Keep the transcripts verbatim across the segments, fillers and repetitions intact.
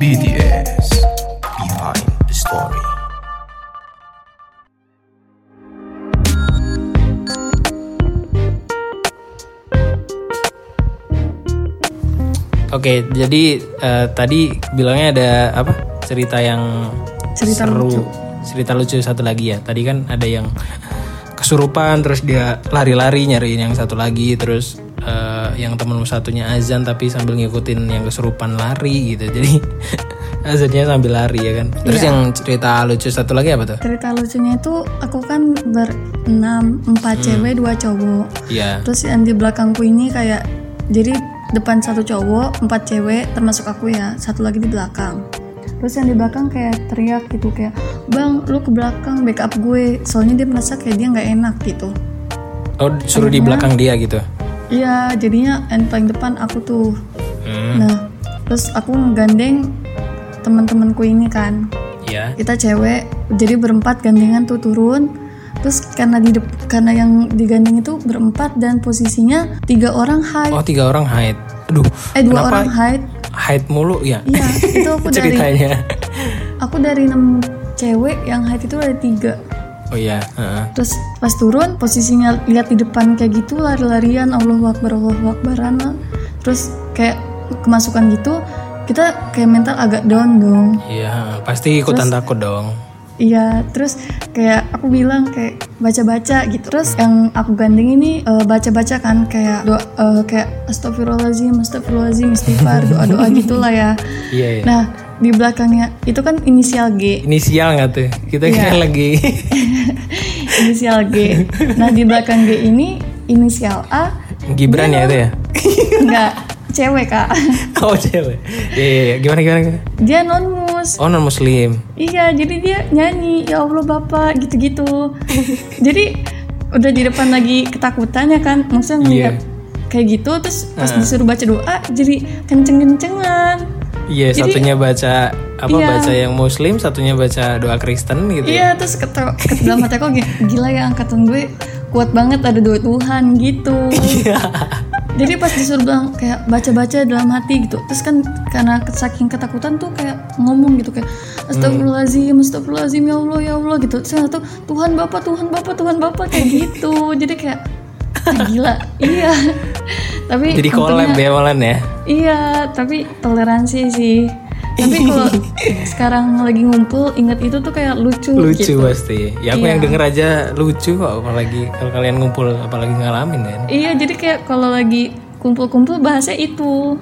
B T S Behind the Story. Oke, jadi uh, tadi bilangnya ada apa? Cerita yang cerita seru, lucu. Cerita lucu satu lagi ya. Tadi kan ada yang kesurupan, terus dia lari-lari nyariin yang satu lagi, terus uh, yang temen satunya azan tapi sambil ngikutin yang kesurupan lari gitu. Jadi azannya sambil lari ya kan. Terus ya. Yang cerita lucu satu lagi apa tuh? Cerita lucunya itu aku kan berenam, empat hmm. cewek, dua cowok. Ya. Terus yang di belakangku ini kayak jadi depan satu cowok, empat cewek termasuk aku ya, satu lagi di belakang. Terus yang di belakang kayak teriak gitu kayak, "Bang, lu ke belakang backup gue." Soalnya dia merasa kayak dia gak enak gitu. Oh, suruh akhirnya, di belakang dia gitu? Iya, jadinya yang paling depan aku tuh. hmm. Nah, terus aku ngegandeng teman-temanku ini kan. Iya. Kita cewek, jadi berempat gandengan tuh turun. Terus karena di de- karena yang digandeng itu berempat dan posisinya tiga orang hide. Oh, tiga orang hide. Aduh. Eh dua orang hide. Hide mulu ya. Iya, itu aku dari ceritanya. Aku dari enam cewek yang hide itu ada tiga. Oh iya, uh-huh. Terus pas turun posisinya lihat di depan kayak gitu lari-larian, Allahu Akbar, Allahu Akbaran. Terus kayak kemasukan gitu, kita kayak mental agak down dong. Iya, pasti ikutan terus, takut dong. Iya, terus kayak aku bilang kayak baca-baca gitu. Terus yang aku gandeng ini uh, baca-baca kan kayak doa, uh, kayak astagfirullahaladzim, astagfirullahaladzim, istighfar, doa-doa gitulah ya. Iya, iya. Nah, di belakangnya itu kan inisial G. Inisial enggak tuh? Kita yeah. kan lagi inisial G. Nah, di belakang G ini inisial A. Gibran ya itu ya? Enggak, cewek Kak. Oh, cewek. Iya, yeah, yeah. gimana gimana? Dia non Oh non muslim. Iya, jadi dia nyanyi, "Ya Allah Bapak" gitu-gitu. Jadi udah di depan lagi ketakutannya kan. Maksudnya ngeliat yeah. kayak gitu. Terus pas uh. disuruh baca doa jadi kenceng-kencengan. Iya, yeah, satunya baca apa yeah. baca yang muslim, satunya baca doa Kristen gitu. Iya, yeah, terus ketawa ke dalam hati aku gila ya angkatan gue kuat banget ada doa Tuhan gitu. Iya. Jadi pas disuruh bilang kayak baca-baca dalam hati gitu. Terus kan karena saking ketakutan tuh kayak ngomong gitu kayak astagfirullahalazim, astagfirullahalazim, ya Allah, ya Allah gitu. Terus tuh Tuhan Bapa, Tuhan Bapa, Tuhan Bapa kayak gitu. Jadi kayak ah, gila. Iya. Tapi jadi collab ya malan ya. Iya, tapi toleransi sih. Tapi kalau sekarang lagi ngumpul ingat itu tuh kayak lucu. Lucu gitu. Pasti. Ya aku iya. yang denger aja lucu kok. Apalagi kalau kalian ngumpul, apalagi ngalamin kan. Iya, jadi kayak kalau lagi kumpul-kumpul bahasnya itu.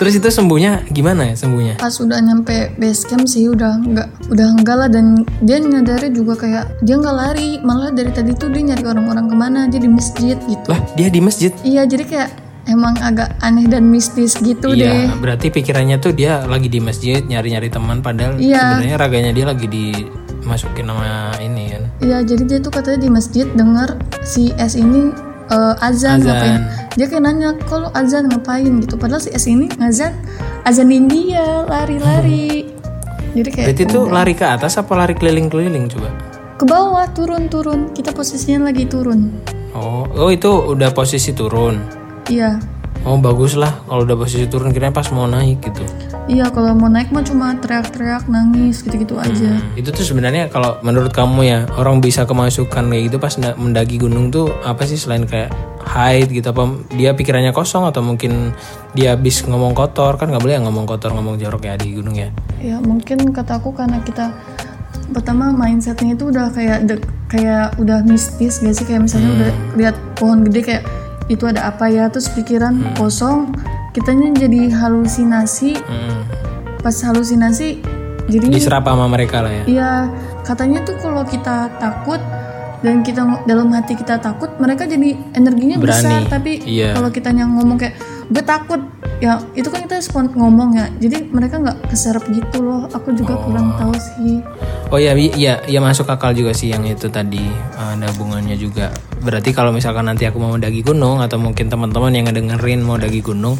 Terus itu sembuhnya gimana ya sembuhnya? Pas udah nyampe base camp sih udah enggak udah enggak lah dan dia nyadari juga kayak dia enggak lari, malah dari tadi tuh dia nyari orang-orang kemana dia di masjid gitu. Lah, dia di masjid? Iya, jadi kayak emang agak aneh dan mistis gitu iya, deh. Iya, berarti pikirannya tuh dia lagi di masjid nyari-nyari teman padahal iya. sebenarnya raganya dia lagi dimasukin sama ini kan. Iya, jadi dia tuh katanya di masjid dengar si S ini uh, azan, azan ngapain. Dia kayak nanya, "Kok lo azan ngapain?" gitu. Padahal si S ini ngazan azan India, lari-lari. Hmm. Jadi kayak berarti tuh lari ke atas apa lari keliling-keliling coba? Ke bawah, turun-turun. Kita posisinya lagi turun. Oh, oh itu udah posisi turun. Iya. Oh bagus lah kalau udah posisi turun kira pas mau naik gitu. Iya kalau mau naik mah cuma teriak-teriak nangis gitu-gitu aja. Hmm, itu tuh sebenarnya kalau menurut kamu ya orang bisa kemasukan kayak gitu pas mendaki gunung tuh apa sih selain kayak hide gitu apa dia pikirannya kosong atau mungkin dia habis ngomong kotor kan nggak boleh ya ngomong kotor ngomong jorok ya di gunung ya? Iya mungkin kataku karena kita pertama mindsetnya itu udah kayak de- kayak udah mistis gak sih kayak misalnya hmm. udah lihat pohon gede kayak itu ada apa ya terus pikiran hmm. kosong kitanya jadi halusinasi hmm. pas halusinasi jadi diserap sama mereka lah ya iya katanya tuh kalau kita takut dan kita dalam hati kita takut mereka jadi energinya berani. Besar tapi yeah. kalau kitanya ngomong kayak gue takut ya itu kan kita spontan ngomong ya jadi mereka nggak keserap gitu loh aku juga oh. kurang tahu sih. Oh ya, ya, ya masuk akal juga sih yang itu tadi ada hubungannya juga. Berarti kalau misalkan nanti aku mau daki gunung atau mungkin teman-teman yang ngedengerin mau daki gunung,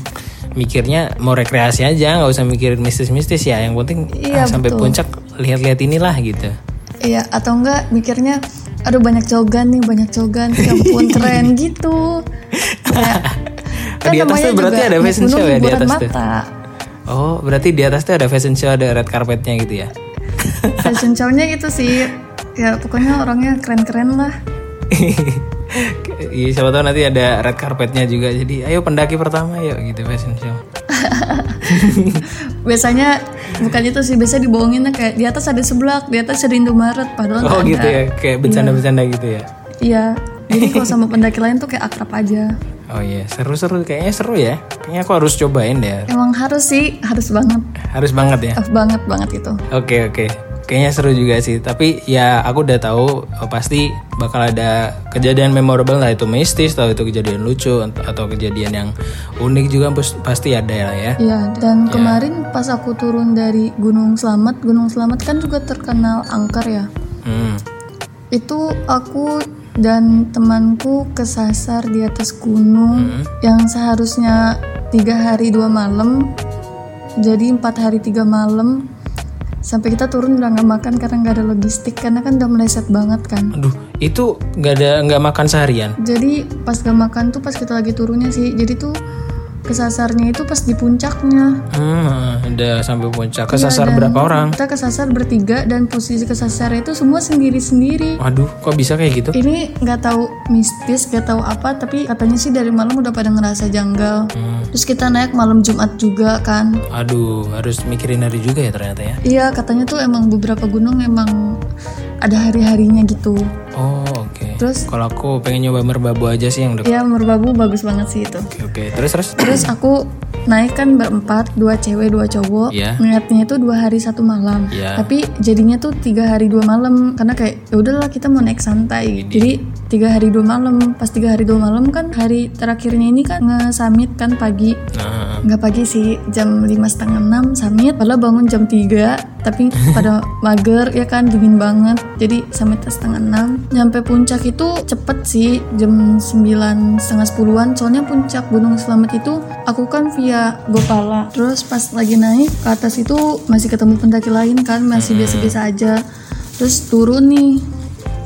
mikirnya mau rekreasi aja, nggak usah mikirin mistis-mistis ya. Yang penting iya, ah, sampai puncak lihat-lihat inilah gitu. Iya, atau enggak mikirnya aduh banyak cogan nih, banyak cogan, ya ampun keren gitu. Kayak, kan di atasnya berarti ada fashion show ya di atas tuh. Oh, berarti di atas tuh ada fashion show, ada red carpetnya gitu ya. Fashion show-nya gitu sih. Ya pokoknya orangnya keren-keren lah. Iya, siapa tahu nanti ada red carpetnya juga. Jadi ayo pendaki pertama yuk gitu fashion show. Biasanya bukan itu sih, biasanya dibohonginnya kayak di atas ada seblak, di atas ada Indomaret, padahal oh gitu ada. Ya, kayak bercanda-bercanda gitu ya. Iya, jadi kalau sama pendaki lain tuh kayak akrab aja. Oh iya, seru-seru, kayaknya seru ya. Kayaknya aku harus cobain deh. Emang harus sih, harus banget. Harus banget ya. Banget banget gitu. Oke oke. Kayaknya seru juga sih, tapi ya aku udah tahu oh, pasti bakal ada kejadian memorable, entah itu mistis, atau itu kejadian lucu, atau kejadian yang unik juga pasti ada lah ya. Iya, dan ya. Kemarin pas aku turun dari Gunung Slamet, Gunung Slamet kan juga terkenal angker ya. Hmm. Itu aku dan temanku kesasar di atas gunung hmm. yang seharusnya tiga hari dua malam, jadi empat hari tiga malam. Sampai kita turun udah gak makan karena gak ada logistik, karena kan udah meleset banget kan. Aduh, itu gak ada gak makan seharian? Jadi pas gak makan tuh pas kita lagi turunnya sih. Jadi tuh kesasarnya itu pas di puncaknya. Hmm, udah sampai puncak. Kesasar ya, berapa orang? Kita kesasar bertiga dan posisi kesasarnya itu semua sendiri-sendiri. Aduh, kok bisa kayak gitu? Ini gak tahu mistis, gak tahu apa, tapi katanya sih dari malam udah pada ngerasa janggal. Hmm. Terus kita naik malam Jumat juga kan. Aduh, harus mikirin hari juga ya ternyata ya? Iya, katanya tuh emang beberapa gunung emang ada hari-harinya gitu. Oh, oke. Okay. Terus kalau aku pengen nyoba merbabu aja sih yang udah. Iya, merbabu bagus banget sih itu. Oke, okay, okay. Terus terus terus aku naik kan berempat, dua cewek, dua cowok. Yeah. Niatnya itu dua hari satu malam. Yeah. Tapi jadinya tuh tiga hari dua malam karena kayak ya udahlah kita mau naik santai. Ini. Jadi tiga hari dua malam. Pas tiga hari dua malam kan hari terakhirnya ini kan nge-summit kan pagi. Nah. Nggak pagi sih, jam lima setengah enam summit. Padahal bangun jam tiga, tapi pada mager ya kan, dingin banget. Jadi summit setengah enam. Nyampe puncak itu cepet sih, jam sembilan setengah sepuluhan. Soalnya puncak Gunung Slamet itu aku kan via Gopala. Terus pas lagi naik ke atas itu masih ketemu pendaki lain kan, masih biasa-biasa aja. Terus turun nih.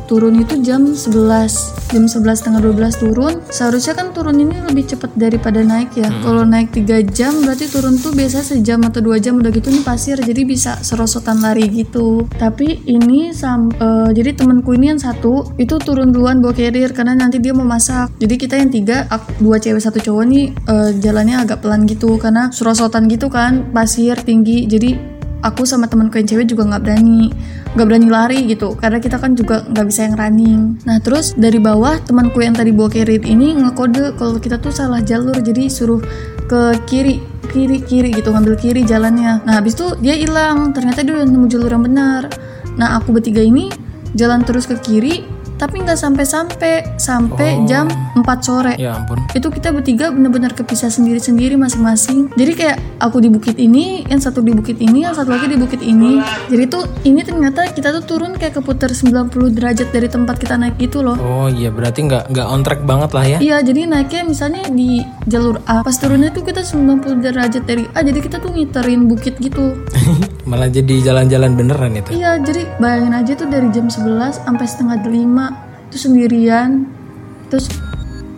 Turun itu jam sebelas, jam sebelas setengah dua belas turun. Seharusnya kan turun ini lebih cepat daripada naik ya. Hmm. Kalau naik tiga jam berarti turun tuh biasa sejam atau dua jam udah gitu nih pasir, jadi bisa serosotan lari gitu. Tapi ini sam- uh, jadi temanku ini yang satu itu turun duluan bawa carrier karena nanti dia mau masak. Jadi kita yang tiga, dua cewek satu cowok nih uh, jalannya agak pelan gitu karena serosotan gitu kan, pasir tinggi. Jadi aku sama temanku yang cewek juga nggak berani, nggak berani lari gitu, karena kita kan juga nggak bisa yang running. Nah terus dari bawah temanku yang tadi bawa carrier ini ngekode kalau kita tuh salah jalur, jadi suruh ke kiri, kiri, kiri gitu, ngambil kiri jalannya. Nah habis itu dia hilang, ternyata dia udah nemu jalur yang benar. Nah aku bertiga ini jalan terus ke kiri, tapi nggak sampai-sampai sampai oh. jam empat sore. Ya ampun. Itu kita bertiga benar-benar kepisah sendiri-sendiri masing-masing. Jadi kayak aku di bukit ini, yang satu di bukit ini, yang satu lagi di bukit ini. Jadi tuh ini ternyata kita tuh turun kayak keputar sembilan puluh derajat dari tempat kita naik gitu loh. Oh iya, berarti nggak nggak on track banget lah ya? Iya, jadi naiknya misalnya di jalur A, pas turunnya tuh kita sembilan puluh derajat dari A, jadi kita tuh ngiterin bukit gitu. Malah jadi jalan-jalan beneran itu. Iya, jadi bayangin aja tuh dari jam sebelas sampai setengah lima itu sendirian. Terus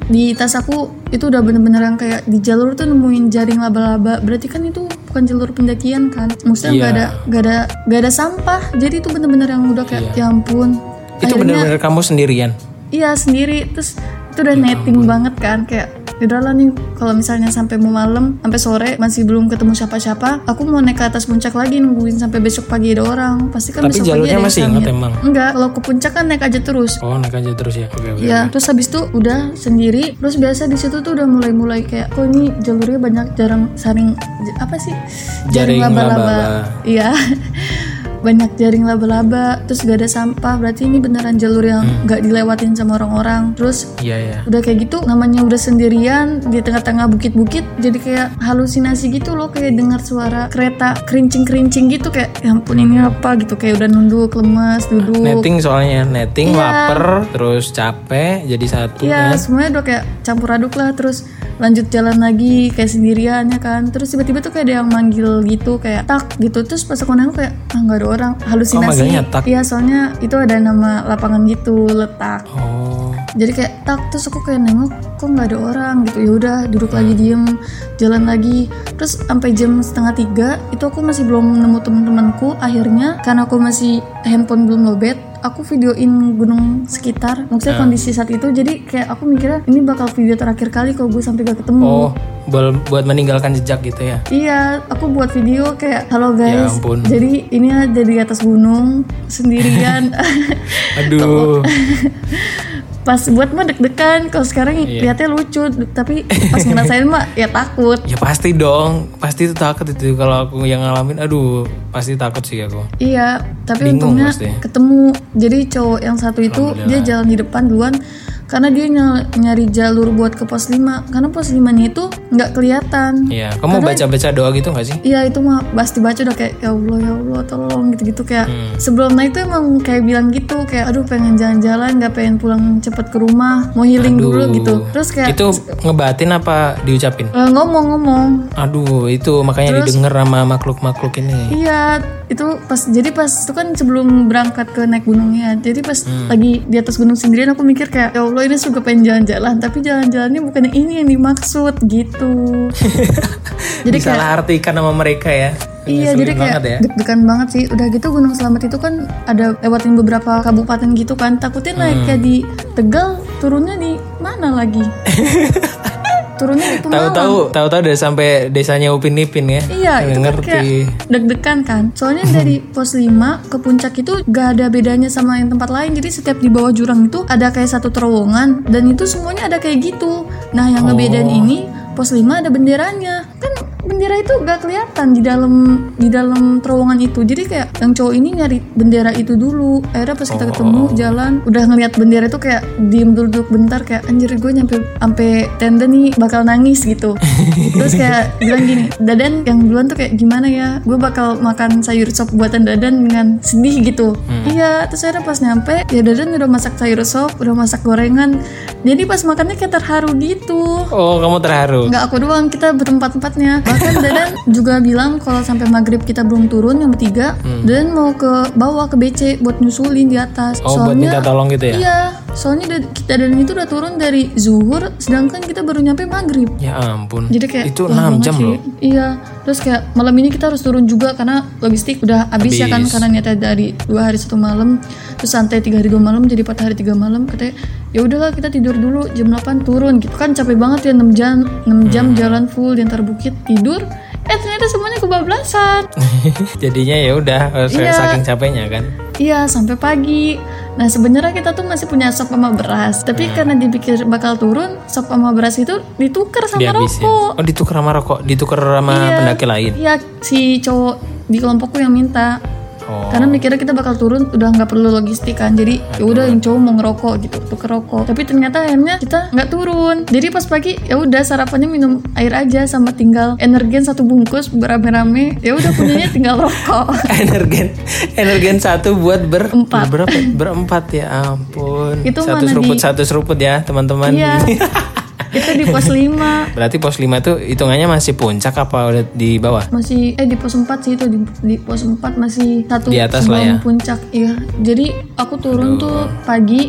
di tas aku itu udah bener-bener yang kayak di jalur tuh nemuin jaring laba-laba, berarti kan itu bukan jalur pendakian kan, maksudnya yeah. gak ada gak ada gak ada sampah, jadi itu bener-bener yang udah kayak yeah. ya ampun itu. Akhirnya, bener-bener kamu sendirian? Iya sendiri. Terus itu udah yeah, netting ampun. Banget kan, kayak udahlah nih kalau misalnya sampai mau malam sampai sore masih belum ketemu siapa-siapa, aku mau naik ke atas puncak lagi nungguin sampai besok pagi ada orang pasti kan. Tapi besok pagi ada masih ingat emang? Enggak, kalau ke puncak kan naik aja terus. Oh naik aja terus ya. Oke, ya oke. Terus habis itu udah sendiri. Terus biasa di situ tuh udah mulai-mulai kayak kok ini jalurnya banyak jarang saring apa sih jaring, jaring laba-laba. Iya. Banyak jaring laba-laba, terus gak ada sampah, berarti ini beneran jalur yang hmm. gak dilewatin sama orang-orang. Terus yeah, yeah. udah kayak gitu, namanya udah sendirian di tengah-tengah bukit-bukit, jadi kayak halusinasi gitu loh, kayak dengar suara kereta kerincing-kerincing gitu, kayak ya ampun ini apa gitu, kayak udah nunduk, lemas, duduk. Netting soalnya, netting, yeah. Lapar, terus capek, jadi satu. Iya, yeah, semuanya udah kayak campur aduk lah, terus lanjut jalan lagi kayak sendirian ya kan. Terus tiba-tiba tuh kayak ada yang manggil gitu, kayak tak gitu. Terus pas aku nengok kayak ah nggak ada orang, halusinasi. Oh, iya soalnya itu ada nama lapangan gitu, letak. Oh. Jadi kayak tak, terus aku kayak nengok kok nggak ada orang gitu. Ya udah duduk lagi diem, jalan lagi. Terus sampai jam setengah tiga itu aku masih belum nemu teman-temanku. Akhirnya karena aku masih handphone belum lowbat, aku videoin gunung sekitar, maksudnya uh. kondisi saat itu. Jadi kayak aku mikirnya ini bakal video terakhir kali kalau gue sampai gak ketemu. Oh, buat meninggalkan jejak gitu ya? Iya, aku buat video kayak halo guys. Ya ampun. Jadi ini ada di atas gunung sendirian. Aduh. Pas buat mah deg-degan, kalau sekarang iya. Lihatnya lucu, tapi pas ngerasain mah ya takut. Ya pasti dong, pasti itu takut itu. Kalau aku yang ngalamin, aduh pasti takut sih aku. Iya, tapi bingung untungnya pasti ketemu. Jadi cowok yang satu itu dia jalan di depan duluan, karena dia nyari jalur buat ke pos lima, karena pos limanya itu gak kelihatan. Iya, kamu karena baca-baca doa gitu gak sih? Iya, itu mah pasti baca udah kayak ya Allah, ya Allah, tolong gitu-gitu kayak hmm. sebelumnya itu emang kayak bilang gitu, kayak aduh pengen jalan-jalan, gak pengen pulang cepet ke rumah, mau healing aduh, dulu gitu. Terus kayak itu ngebatin apa diucapin? Uh, ngomong-ngomong. Aduh, itu makanya terus didengar sama makhluk-makhluk ini. Iya, itu pas, jadi pas itu kan sebelum berangkat ke naik gunungnya, jadi pas hmm. lagi di atas gunung sendirian aku mikir kayak ya Allah ini suka pengen jalan-jalan, tapi jalan-jalannya bukan ini yang dimaksud gitu. Jadi salah artikan sama mereka ya. Iya, jadi kayak ya deg-degan banget sih. Udah gitu Gunung Slamet itu kan ada lewatin beberapa kabupaten gitu kan, takutnya hmm. naiknya di Tegal, turunnya di mana lagi? Turunnya di Pemalang. Tahu-tahu, tahu-tahu udah sampai desanya Upin Ipin ya. Iya, itu ngerti. Kan kayak deg-degan kan. Soalnya dari pos lima ke puncak itu gak ada bedanya sama yang tempat lain. Jadi setiap di bawah jurang itu ada kayak satu terowongan dan itu semuanya ada kayak gitu. Nah, yang oh. ngebedain ini pos lima ada benderanya. Kan bendera itu gak kelihatan di dalam di dalam terowongan itu. Jadi kayak yang cowok ini nyari bendera itu dulu. Akhirnya pas kita ketemu jalan, udah ngeliat bendera itu kayak diem duduk bentar kayak anjir gue nyampe sampai tenda nih bakal nangis gitu. Terus kayak bilang gini, Dadan yang duluan tuh kayak gimana ya? Gue bakal makan sayur sop buatan Dadan dengan sedih gitu. Hmm. Iya, terus akhirnya pas nyampe ya Dadan udah masak sayur sop, udah masak gorengan. Jadi pas makannya kayak terharu gitu. Oh, kamu terharu? Enggak, aku doang, kita berempat-empatnya. Bahkan Dadan juga bilang kalau sampai maghrib kita belum turun yang bertiga, hmm. Dadan mau ke bawah ke B C buat nyusulin di atas. Oh, soalnya, buat minta tolong gitu ya? Iya, soalnya Dadan itu udah turun dari zuhur, sedangkan kita baru nyampe maghrib. Ya ampun. Jadi kayak itu enam jam loh. Iya. Terus kayak malam ini kita harus turun juga karena logistik udah habis, habis. ya kan, karena niatnya dari dua hari satu malam, terus santai tiga hari dua malam jadi empat hari tiga malam. Katanya ya udahlah kita tidur dulu jam delapan turun gitu kan, capek banget ya enam jam hmm. jalan full di antar bukit tidur. Eh ternyata semuanya kebablasan. Jadinya ya udah iya. saking capeknya kan. Iya sampai pagi. Nah sebenarnya kita tuh masih punya sop sama beras, tapi hmm. karena dipikir bakal turun, sop sama beras itu ditukar sama dihabisin. Rokok. Oh ditukar sama rokok, ditukar sama iya, pendaki lain. Iya si cowok di kelompokku yang minta. Oh. Karena mikirnya kita bakal turun udah nggak perlu logistik kan, jadi ya udah yang cowok mau ngerokok gitu tuker rokok, tapi ternyata akhirnya kita nggak turun. Jadi pas pagi ya udah sarapannya minum air aja sama tinggal energen satu bungkus berame-rame, ya udah punyanya tinggal rokok. energen energen satu buat berempat berapa berempat ya ampun itu satu seruput di... satu seruput ya teman-teman iya. Itu di pos lima. Berarti pos lima itu hitungannya masih puncak apa udah di bawah? Masih eh di pos empat sih itu di, di pos empat masih satu di atas lah ya. Puncak iya. Jadi aku turun aduh. Tuh pagi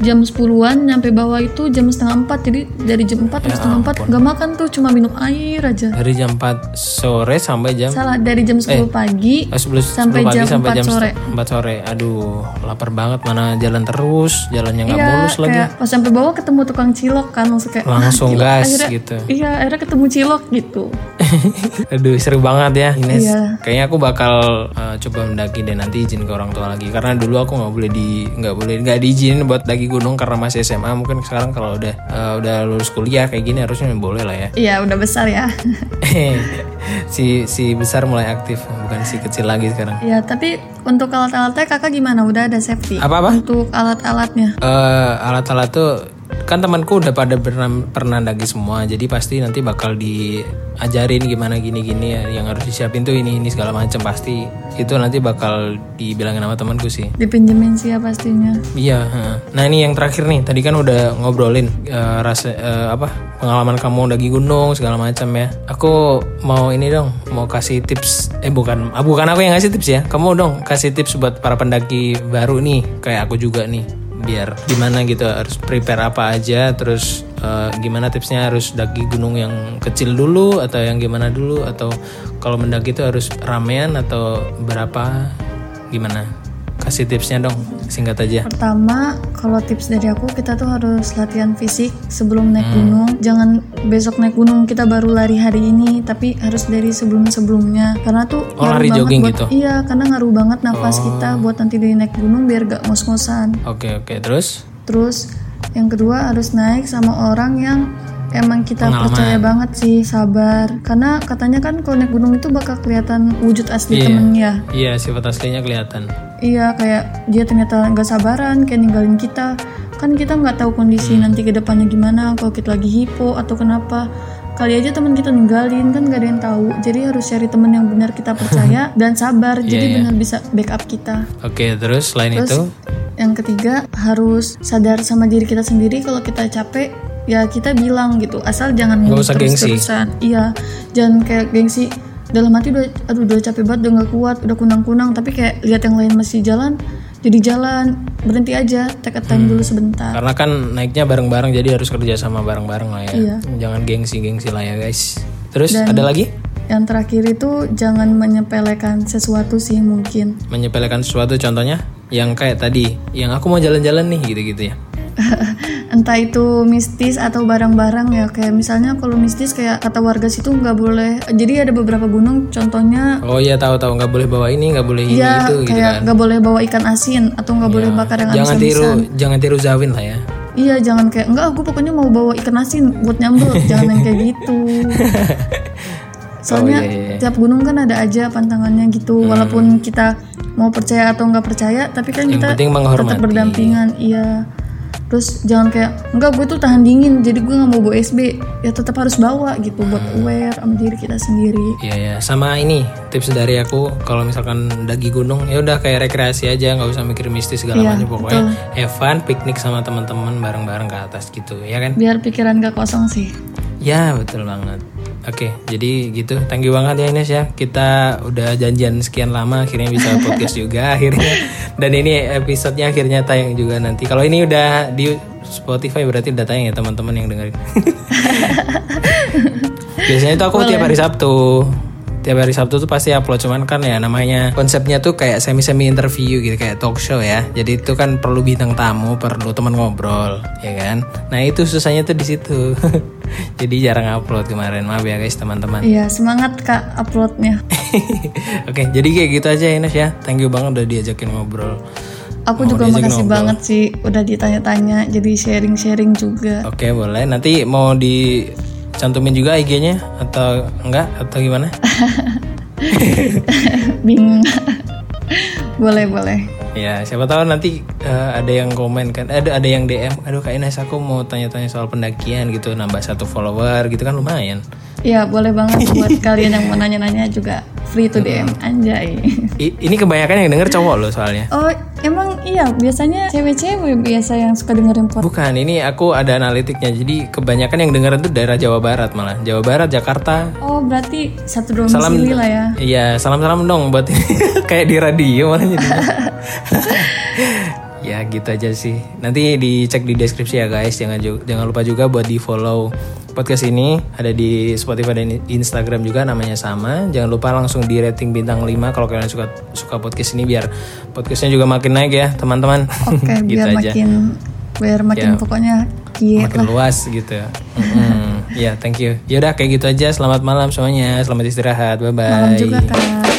jam sepuluhan nyampe bawah itu jam setengah empat. Jadi dari jam empat sampai ya setengah empat gak makan tuh, cuma minum air aja. Dari jam empat sore sampai jam Salah, dari jam sepuluh eh, pagi sepuluh, sampai sepuluh pagi jam empat jam sore. empat sore. Aduh, lapar banget, mana jalan terus, jalannya gak ya, mulus lagi. Iya, pas sampai bawah ketemu tukang cilok kan, langsung kayak langsung ah, gas akhirnya, gitu. Iya, akhirnya ketemu cilok gitu. Aduh, seru banget ya Ines. Iya. Kayaknya aku bakal uh, coba mendaki dan nanti izin ke orang tua lagi, karena dulu aku gak boleh di gak boleh gak diizinin buat daki gunung karena masih S M A. Mungkin sekarang kalau udah uh, udah lulus kuliah kayak gini harusnya boleh lah ya. Iya udah besar ya. si si besar mulai aktif, bukan si kecil lagi sekarang. Iya tapi untuk alat-alatnya kakak gimana? Udah ada safety? Apa-apa? Untuk alat-alatnya? Uh, alat-alat tuh kan temanku udah pada pernah dagi semua, jadi pasti nanti bakal diajarin gimana gini-gini ya, yang harus disiapin tuh ini ini segala macam, pasti itu nanti bakal dibilangin sama temanku sih. Dipinjemin sih ya pastinya. Iya. Nah ini yang terakhir nih, tadi kan udah ngobrolin uh, rasa uh, apa pengalaman kamu dagi gunung segala macam ya. Aku mau ini dong, mau kasih tips. Eh bukan, ah, bukan aku yang ngasih tips ya. Kamu dong kasih tips buat para pendaki baru nih, kayak aku juga nih, biar gimana gitu harus prepare apa aja, terus uh, gimana tipsnya, harus daki gunung yang kecil dulu atau yang gimana dulu, atau kalau mendaki itu harus ramean atau berapa, gimana? Kasih tipsnya dong, singkat aja. Pertama, kalau tips dari aku, kita tuh harus latihan fisik sebelum naik hmm. gunung. Jangan besok naik gunung kita baru lari hari ini, tapi harus dari sebelum-sebelumnya. Karena tuh oh, lari jogging buat, gitu? Iya, karena ngaruh banget nafas oh. kita buat nanti dari naik gunung biar gak ngos-ngosan. Oke, okay, oke, okay. terus? Terus, yang kedua harus naik sama orang yang emang kita pengalaman. Percaya banget sih, sabar. Karena katanya kan kalau naik gunung itu bakal kelihatan wujud asli yeah. temennya. Iya, yeah, sifat aslinya kelihatan. Iya, kayak dia ternyata gak sabaran, kayak ninggalin kita. Kan kita gak tahu kondisi hmm. nanti ke depannya gimana, kalau kita lagi hipo atau kenapa. Kali aja teman kita ninggalin, kan gak ada yang tahu. Jadi harus cari teman yang benar kita percaya dan sabar. yeah, jadi yeah. benar bisa backup kita. Oke, okay, terus selain terus, itu? Yang ketiga, harus sadar sama diri kita sendiri kalau kita capek. Ya kita bilang gitu, asal jangan terus-terusan. Iya, jangan kayak gengsi. Dalam hati udah, aduh udah capek banget, udah gak kuat, udah kunang-kunang. Tapi kayak lihat yang lain masih jalan, jadi jalan, berhenti aja, take a time hmm. dulu sebentar. Karena kan naiknya bareng-bareng, jadi harus kerja sama bareng-bareng lah ya. Iya. Jangan gengsi-gengsi lah ya guys. Terus dan ada lagi? Yang terakhir itu jangan menyepelekan sesuatu sih mungkin. Menyepelekan sesuatu contohnya? Yang kayak tadi, yang aku mau jalan-jalan nih gitu-gitu ya. Entah itu mistis atau barang-barang ya, kayak misalnya kalau mistis kayak kata warga situ nggak boleh, jadi ada beberapa gunung contohnya oh iya tahu-tahu nggak boleh bawa ini, nggak boleh ya, ini itu gitu kan, nggak boleh bawa ikan asin atau nggak ya, boleh bakar yang jangan asin-asin. tiru jangan tiru zawin lah ya. Iya, jangan kayak enggak aku pokoknya mau bawa ikan asin buat nyambut. Jangan yang kayak gitu. Soalnya oh, iya, iya. tiap gunung kan ada aja pantangannya gitu. hmm. Walaupun kita mau percaya atau nggak percaya, tapi kan yang kita tetap berdampingan. Iya. Terus jangan kayak, enggak gue tuh tahan dingin, jadi gue gak mau bawa S B. Ya tetap harus bawa gitu, buat aware sama diri kita sendiri. Iya ya, sama ini tips dari aku, kalau misalkan dagi gunung, ya udah kayak rekreasi aja, gak usah mikir mistis segala ya, macam. Pokoknya betul. Have fun, piknik sama teman-teman bareng-bareng ke atas gitu, ya kan? Biar pikiran gak kosong sih. Ya betul banget. Oke, jadi gitu. Thank you banget ya Ines ya. Kita udah janjian sekian lama, akhirnya bisa podcast juga akhirnya. Dan ini episodenya akhirnya tayang juga nanti. Kalau ini udah di Spotify berarti udah tayang ya teman-teman yang dengerin. Biasanya tuh aku Boleh. tiap hari Sabtu. Tiap hari Sabtu tuh pasti upload, cuman kan ya namanya konsepnya tuh kayak semi-semi interview gitu, kayak talk show ya. Jadi itu kan perlu bintang tamu, perlu teman ngobrol, ya kan? Nah, itu susahnya tuh di situ. Jadi jarang upload kemarin, maaf ya guys teman-teman. Iya, semangat Kak uploadnya. Oke, jadi kayak gitu aja Ines ya. Thank you banget udah diajakin ngobrol. Aku mau juga makasih ngobrol. Banget sih udah ditanya-tanya, jadi sharing-sharing juga. Oke, boleh. Nanti mau di cantumin juga I G-nya atau enggak atau gimana? Bingung. Boleh boleh. Ya siapa tahu nanti uh, ada yang komen kan, ada ada yang D M, aduh Kak Ines aku mau tanya-tanya soal pendakian gitu, nambah satu follower gitu kan lumayan. Ya boleh banget buat kalian yang mau nanya-nanya juga free to D M. Anjay. I, ini kebanyakan yang denger cowok loh soalnya. Oh emang iya, biasanya cewek-cewek biasa yang suka dengerin podcast. Bukan, ini aku ada analitiknya, jadi kebanyakan yang dengerin tuh daerah Jawa Barat malah, Jawa Barat, Jakarta. Oh berarti satu domisili lah ya. Iya salam-salam dong buat kayak di radio malah jadi. Ya gitu aja sih. Nanti dicek di deskripsi ya guys. Jangan jangan lupa juga buat di follow podcast ini. Ada di Spotify dan Instagram juga, namanya sama. Jangan lupa langsung di rating bintang lima kalau kalian suka suka podcast ini, biar podcastnya juga makin naik ya teman-teman. Oke okay, gitu biar aja. makin biar makin ya, pokoknya makin lah. Luas gitu. mm-hmm. Ya yeah, thank you. Yaudah kayak gitu aja. Selamat malam semuanya. Selamat istirahat. Bye bye. Malam juga Kak.